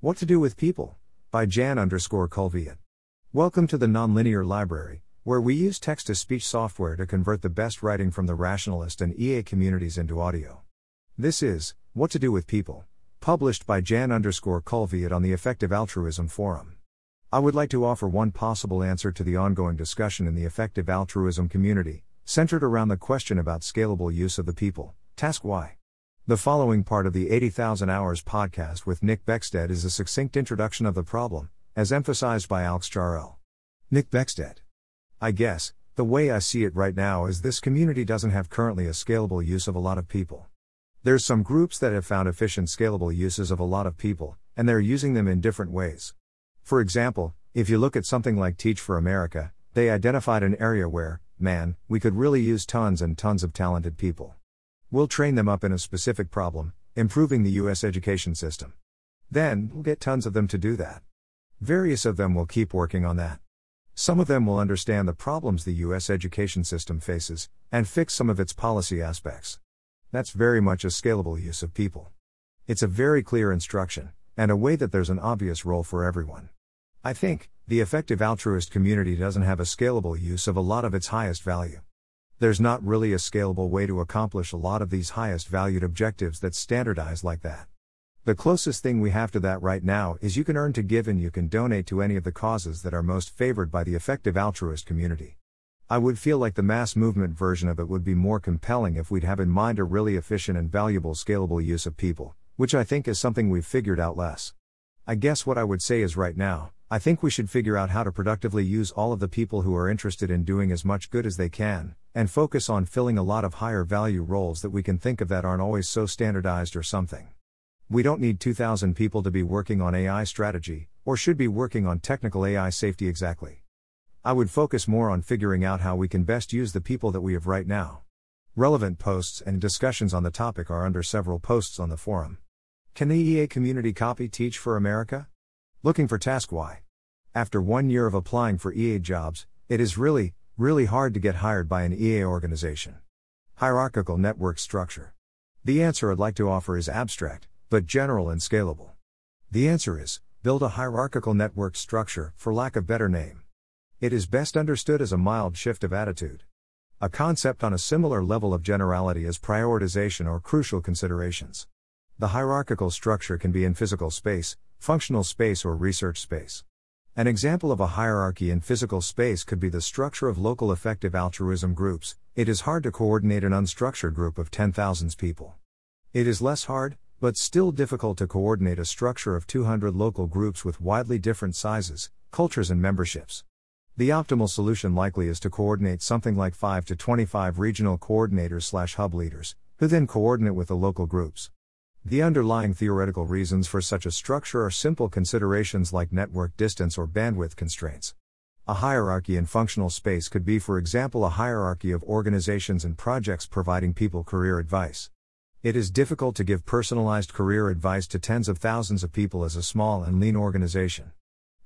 What to Do with People, by Jan Kulveit. Welcome to the Nonlinear Library, where we use text-to-speech software to convert the best writing from the rationalist and EA communities into audio. This is What to Do with People, published by Jan Kulveit on the Effective Altruism Forum. I would like to offer one possible answer to the ongoing discussion in the effective altruism community, centered around the question about scalable use of the people, task why. The following part of the 80,000 Hours podcast with Nick Beckstead is a succinct introduction of the problem, as emphasized by alxjrl. Nick Beckstead. I guess, the way I see it right now is this community doesn't have currently a scalable use of a lot of people. There's some groups that have found efficient scalable uses of a lot of people, and they're using them in different ways. For example, if you look at something like Teach for America, they identified an area where, man, we could really use tons and tons of talented people. We'll train them up in a specific problem, improving the US education system. Then, we'll get tons of them to do that. Various of them will keep working on that. Some of them will understand the problems the US education system faces, and fix some of its policy aspects. That's very much a scalable use of people. It's a very clear instruction, and a way that there's an obvious role for everyone. I think, the effective altruist community doesn't have a scalable use of a lot of its highest value. There's not really a scalable way to accomplish a lot of these highest valued objectives that's standardized like that. The closest thing we have to that right now is you can earn to give and you can donate to any of the causes that are most favored by the effective altruist community. I would feel like the mass movement version of it would be more compelling if we'd have in mind a really efficient and valuable scalable use of people, which I think is something we've figured out less. I guess what I would say is right now, I think we should figure out how to productively use all of the people who are interested in doing as much good as they can, and focus on filling a lot of higher value roles that we can think of that aren't always so standardized or something. We don't need 2,000 people to be working on AI strategy, or should be working on technical AI safety exactly. I would focus more on figuring out how we can best use the people that we have right now. Relevant posts and discussions on the topic are under several posts on the forum. Can the EA community copy Teach for America? Looking for task why. After 1 year of applying for EA jobs, it is really hard to get hired by an EA organization. Hierarchical network structure. The answer I'd like to offer is abstract, but general and scalable. The answer is, build a hierarchical network structure, for lack of better name. It is best understood as a mild shift of attitude. A concept on a similar level of generality is prioritization or crucial considerations. The hierarchical structure can be in physical space, functional space or research space. An example of a hierarchy in physical space could be the structure of local effective altruism groups. It is hard to coordinate an unstructured group of 10,000 people. It is less hard, but still difficult to coordinate a structure of 200 local groups with widely different sizes, cultures and memberships. The optimal solution likely is to coordinate something like 5 to 25 regional coordinators/hub leaders, who then coordinate with the local groups. The underlying theoretical reasons for such a structure are simple considerations like network distance or bandwidth constraints. A hierarchy in functional space could be, for example, a hierarchy of organizations and projects providing people career advice. It is difficult to give personalized career advice to tens of thousands of people as a small and lean organization.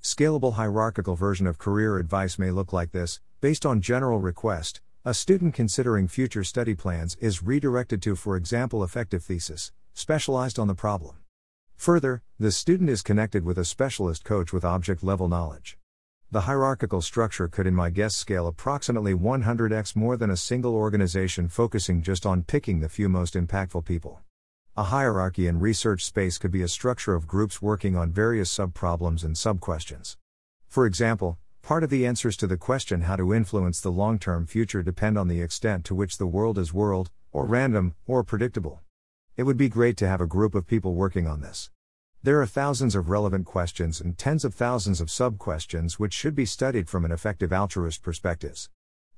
Scalable hierarchical version of career advice may look like this, based on general request. A student considering future study plans is redirected to, for example, effective thesis, specialized on the problem. Further, the student is connected with a specialist coach with object-level knowledge. The hierarchical structure could, in my guess, scale approximately 100x more than a single organization focusing just on picking the few most impactful people. A hierarchy in research space could be a structure of groups working on various sub-problems and sub-questions. For example, part of the answers to the question how to influence the long-term future depend on the extent to which the world is world, or random, or predictable. It would be great to have a group of people working on this. There are thousands of relevant questions and tens of thousands of sub-questions which should be studied from an effective altruist perspective.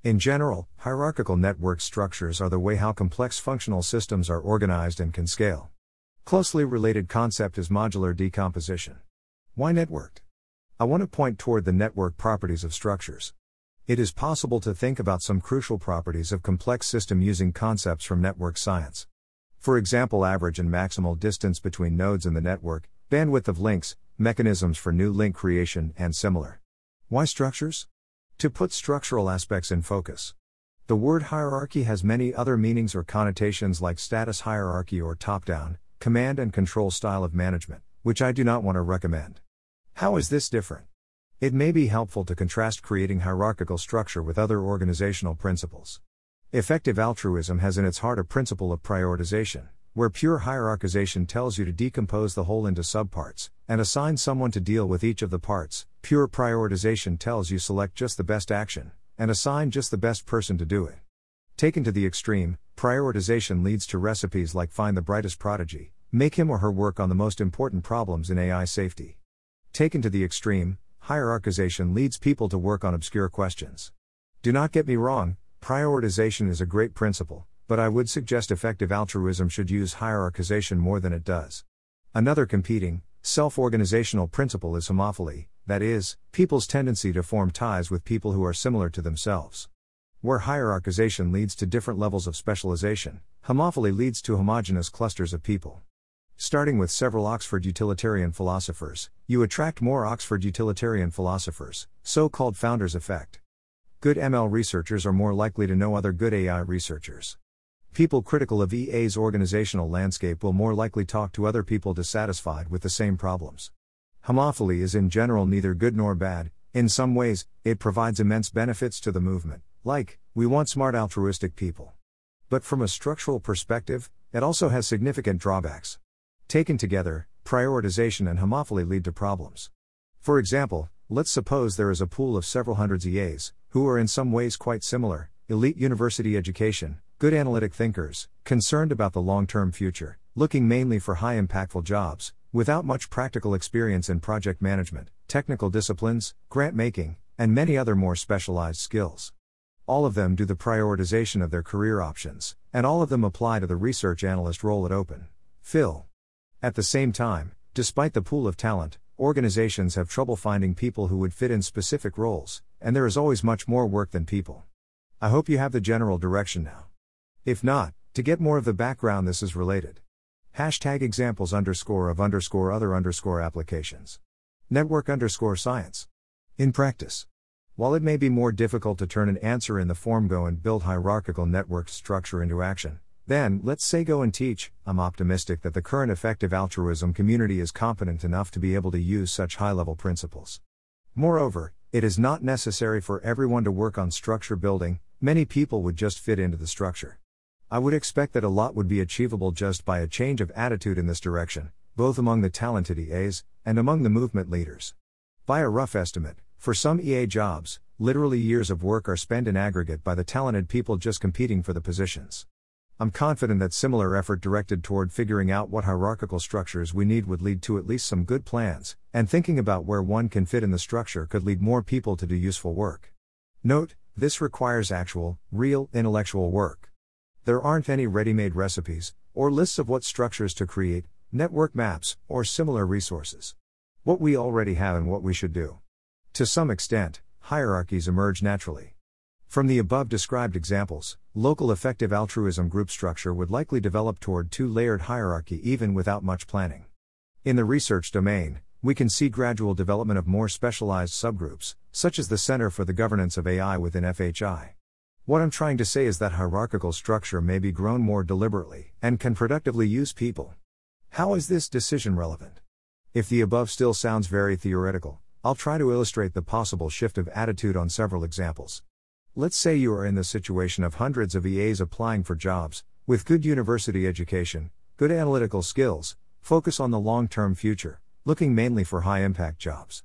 In general, hierarchical network structures are the way how complex functional systems are organized and can scale. Closely related concept is modular decomposition. Why networked? I want to point toward the network properties of structures. It is possible to think about some crucial properties of complex system using concepts from network science. For example, average and maximal distance between nodes in the network, bandwidth of links, mechanisms for new link creation, and similar. Why structures? To put structural aspects in focus. The word hierarchy has many other meanings or connotations like status hierarchy or top-down, command and control style of management, which I do not want to recommend. How is this different? It may be helpful to contrast creating hierarchical structure with other organizational principles. Effective altruism has in its heart a principle of prioritization, where pure hierarchization tells you to decompose the whole into subparts, and assign someone to deal with each of the parts. Pure prioritization tells you select just the best action, and assign just the best person to do it. Taken to the extreme, prioritization leads to recipes like find the brightest prodigy, make him or her work on the most important problems in AI safety. Taken to the extreme, hierarchization leads people to work on obscure questions. Do not get me wrong, prioritization is a great principle, but I would suggest effective altruism should use hierarchization more than it does. Another competing, self-organizational principle is homophily, that is, people's tendency to form ties with people who are similar to themselves. Where hierarchization leads to different levels of specialization, homophily leads to homogeneous clusters of people. Starting with several Oxford utilitarian philosophers, you attract more Oxford utilitarian philosophers, so-called founders effect. Good ML researchers are more likely to know other good AI researchers. People critical of EA's organizational landscape will more likely talk to other people dissatisfied with the same problems. Homophily is in general neither good nor bad. In some ways, it provides immense benefits to the movement, like, we want smart altruistic people. But from a structural perspective, it also has significant drawbacks. Taken together, prioritization and homophily lead to problems. For example, let's suppose there is a pool of several hundreds EAs, who are in some ways quite similar, elite university education, good analytic thinkers, concerned about the long-term future, looking mainly for high-impactful jobs, without much practical experience in project management, technical disciplines, grant-making, and many other more specialized skills. All of them do the prioritization of their career options, and all of them apply to the research analyst role at Open Phil. At the same time, despite the pool of talent, organizations have trouble finding people who would fit in specific roles, and there is always much more work than people. I hope you have the general direction now. If not, to get more of the background this is related. #examples_of_other_applications. Network_science. In practice. While it may be more difficult to turn an answer in the form go and build hierarchical network structure into action, then, let's say go and teach, I'm optimistic that the current effective altruism community is competent enough to be able to use such high-level principles. Moreover, it is not necessary for everyone to work on structure building, many people would just fit into the structure. I would expect that a lot would be achievable just by a change of attitude in this direction, both among the talented EAs, and among the movement leaders. By a rough estimate, for some EA jobs, literally years of work are spent in aggregate by the talented people just competing for the positions. I'm confident that similar effort directed toward figuring out what hierarchical structures we need would lead to at least some good plans, and thinking about where one can fit in the structure could lead more people to do useful work. Note, this requires actual, real, intellectual work. There aren't any ready-made recipes, or lists of what structures to create, network maps, or similar resources. What we already have and what we should do. To some extent, hierarchies emerge naturally. From the above described examples, local effective altruism group structure would likely develop toward two-layered hierarchy even without much planning. In the research domain, we can see gradual development of more specialized subgroups, such as the Center for the Governance of AI within FHI. What I'm trying to say is that hierarchical structure may be grown more deliberately, and can productively use people. How is this decision relevant? If the above still sounds very theoretical, I'll try to illustrate the possible shift of attitude on several examples. Let's say you are in the situation of hundreds of EAs applying for jobs, with good university education, good analytical skills, focus on the long-term future, looking mainly for high-impact jobs.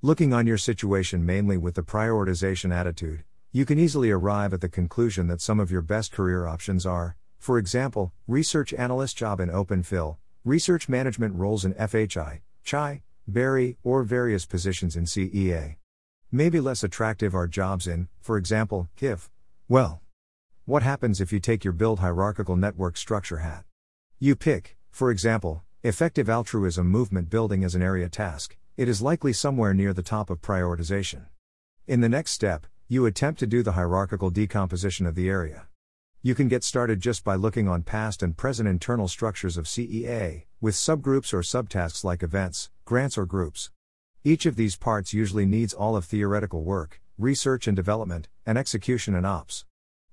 Looking on your situation mainly with the prioritization attitude, you can easily arrive at the conclusion that some of your best career options are, for example, research analyst job in Open Phil, research management roles in FHI, CHI, BERI, or various positions in CEA. Maybe less attractive are jobs in, for example, KIF. Well, what happens if you take your build hierarchical network structure hat? You pick, for example, effective altruism movement building as an area task, it is likely somewhere near the top of prioritization. In the next step, you attempt to do the hierarchical decomposition of the area. You can get started just by looking on past and present internal structures of CEA, with subgroups or subtasks like events, grants or groups. Each of these parts usually needs all of theoretical work, research and development, and execution and ops.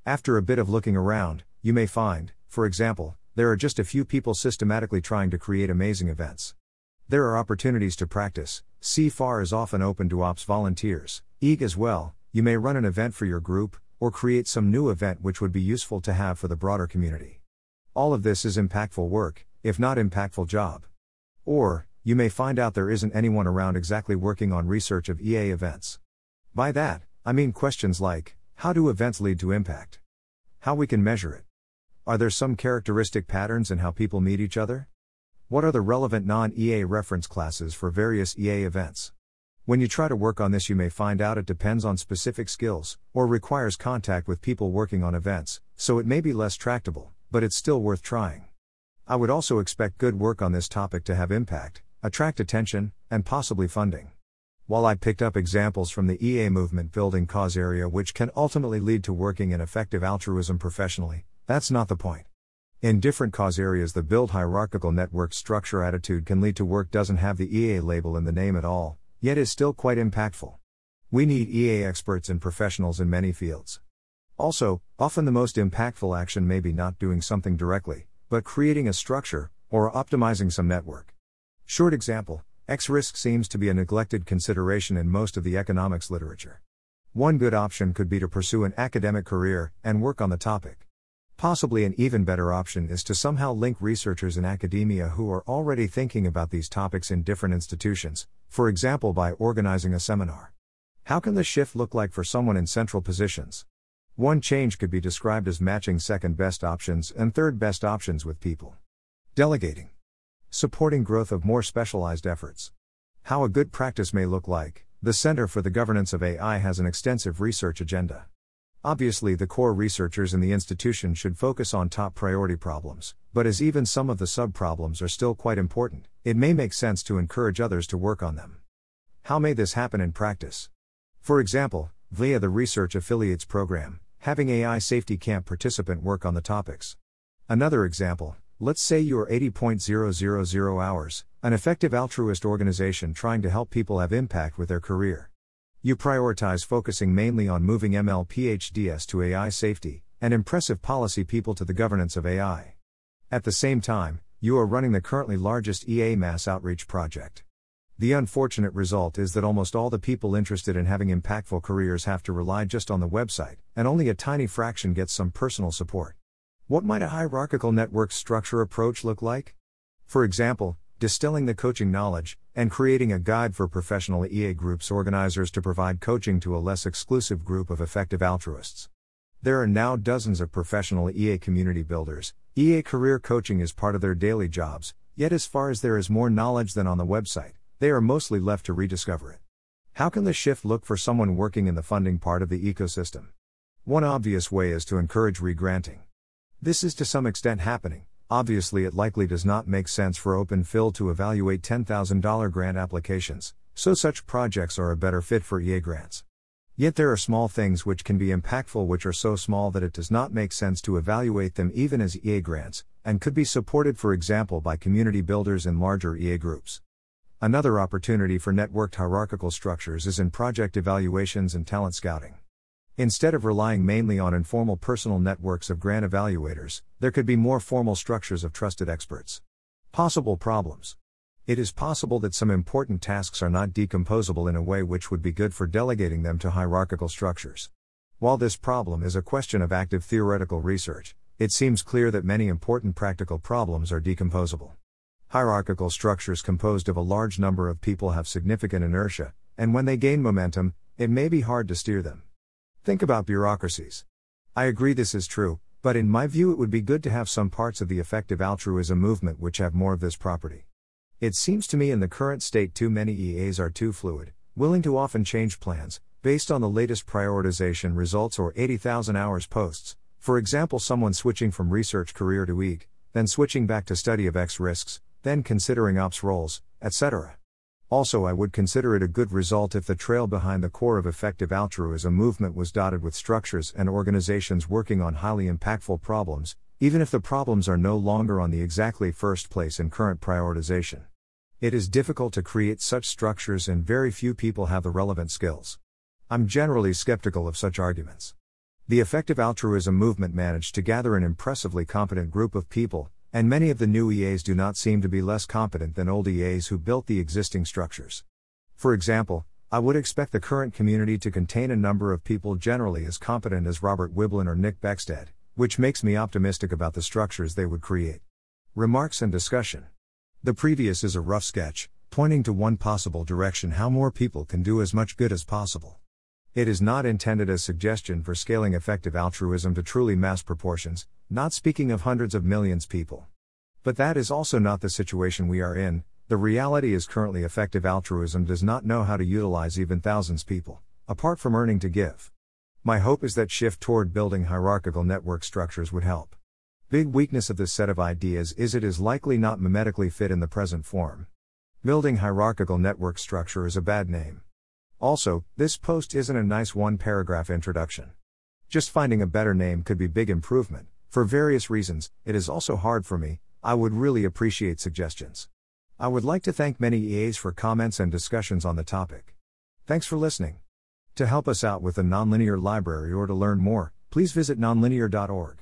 After a bit of looking around, you may find, for example, there are just a few people systematically trying to create amazing events. There are opportunities to practice. CFAR is often open to ops volunteers. EG as well, you may run an event for your group, or create some new event which would be useful to have for the broader community. All of this is impactful work, if not impactful job. Or, you may find out there isn't anyone around exactly working on research of EA events. By that, I mean questions like, how do events lead to impact? How we can measure it? Are there some characteristic patterns in how people meet each other? What are the relevant non-EA reference classes for various EA events? When you try to work on this, you may find out it depends on specific skills, or requires contact with people working on events, so it may be less tractable, but it's still worth trying. I would also expect good work on this topic to have impact, attract attention, and possibly funding. While I picked up examples from the EA movement building cause area which can ultimately lead to working in effective altruism professionally, that's not the point. In different cause areas, the build hierarchical network structure attitude can lead to work doesn't have the EA label in the name at all, yet is still quite impactful. We need EA experts and professionals in many fields. Also, often the most impactful action may be not doing something directly, but creating a structure, or optimizing some network. Short example, X risk seems to be a neglected consideration in most of the economics literature. One good option could be to pursue an academic career and work on the topic. Possibly an even better option is to somehow link researchers in academia who are already thinking about these topics in different institutions, for example by organizing a seminar. How can the shift look like for someone in central positions? One change could be described as matching second best options and third best options with people. Delegating. Supporting growth of more specialized efforts. How a good practice may look like, the Center for the Governance of AI has an extensive research agenda. Obviously, the core researchers in the institution should focus on top priority problems, but as even some of the sub-problems are still quite important, it may make sense to encourage others to work on them. How may this happen in practice? For example, via the Research Affiliates Program, having AI Safety Camp participant work on the topics. Another example, let's say you're 80,000 Hours, an effective altruist organization trying to help people have impact with their career. You prioritize focusing mainly on moving ML-PhDs to AI safety, and impressive policy people to the governance of AI. At the same time, you are running the currently largest EA mass outreach project. The unfortunate result is that almost all the people interested in having impactful careers have to rely just on the website, and only a tiny fraction gets some personal support. What might a hierarchical network structure approach look like? For example, distilling the coaching knowledge, and creating a guide for professional EA groups organizers to provide coaching to a less exclusive group of effective altruists. There are now dozens of professional EA community builders. EA career coaching is part of their daily jobs, yet as far as there is more knowledge than on the website, they are mostly left to rediscover it. How can the shift look for someone working in the funding part of the ecosystem? One obvious way is to encourage re-granting. This is to some extent happening. Obviously, it likely does not make sense for Open Phil to evaluate $10,000 grant applications, so such projects are a better fit for EA grants. Yet there are small things which can be impactful which are so small that it does not make sense to evaluate them even as EA grants, and could be supported, for example, by community builders in larger EA groups. Another opportunity for networked hierarchical structures is in project evaluations and talent scouting. Instead of relying mainly on informal personal networks of grant evaluators, there could be more formal structures of trusted experts. Possible problems. It is possible that some important tasks are not decomposable in a way which would be good for delegating them to hierarchical structures. While this problem is a question of active theoretical research, it seems clear that many important practical problems are decomposable. Hierarchical structures composed of a large number of people have significant inertia, and when they gain momentum, it may be hard to steer them. Think about bureaucracies. I agree this is true, but in my view it would be good to have some parts of the effective altruism movement which have more of this property. It seems to me in the current state too many EAs are too fluid, willing to often change plans, based on the latest prioritization results or 80,000 hours posts, for example someone switching from research career to EAG, then switching back to study of X risks, then considering ops roles, etc. Also, I would consider it a good result if the trail behind the core of effective altruism movement was dotted with structures and organizations working on highly impactful problems, even if the problems are no longer on the exactly first place in current prioritization. It is difficult to create such structures and very few people have the relevant skills. I'm generally skeptical of such arguments. The effective altruism movement managed to gather an impressively competent group of people, and many of the new EAs do not seem to be less competent than old EAs who built the existing structures. For example, I would expect the current community to contain a number of people generally as competent as Robert Wiblin or Nick Beckstead, which makes me optimistic about the structures they would create. Remarks and discussion. The previous is a rough sketch, pointing to one possible direction: how more people can do as much good as possible. It is not intended as suggestion for scaling effective altruism to truly mass proportions, not speaking of hundreds of millions people. But that is also not the situation we are in. The reality is currently effective altruism does not know how to utilize even thousands of people, apart from earning to give. My hope is that shift toward building hierarchical network structures would help. Big weakness of this set of ideas is it is likely not mimetically fit in the present form. Building hierarchical network structure is a bad name. Also, this post isn't a nice one-paragraph introduction. Just finding a better name could be big improvement. For various reasons, it is also hard for me. I would really appreciate suggestions. I would like to thank many EAs for comments and discussions on the topic. Thanks for listening. To help us out with the Nonlinear Library or to learn more, please visit nonlinear.org.